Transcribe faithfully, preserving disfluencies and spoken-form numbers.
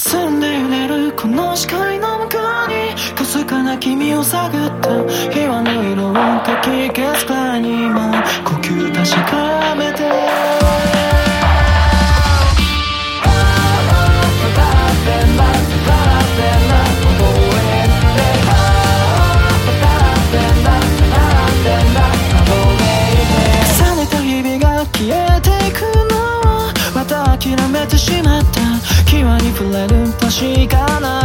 くすんで揺れるこの視界の向こうにかすかな君を探った秘話の色をかき消す前に今呼吸確かめて諦めてしまった際に触れる確かな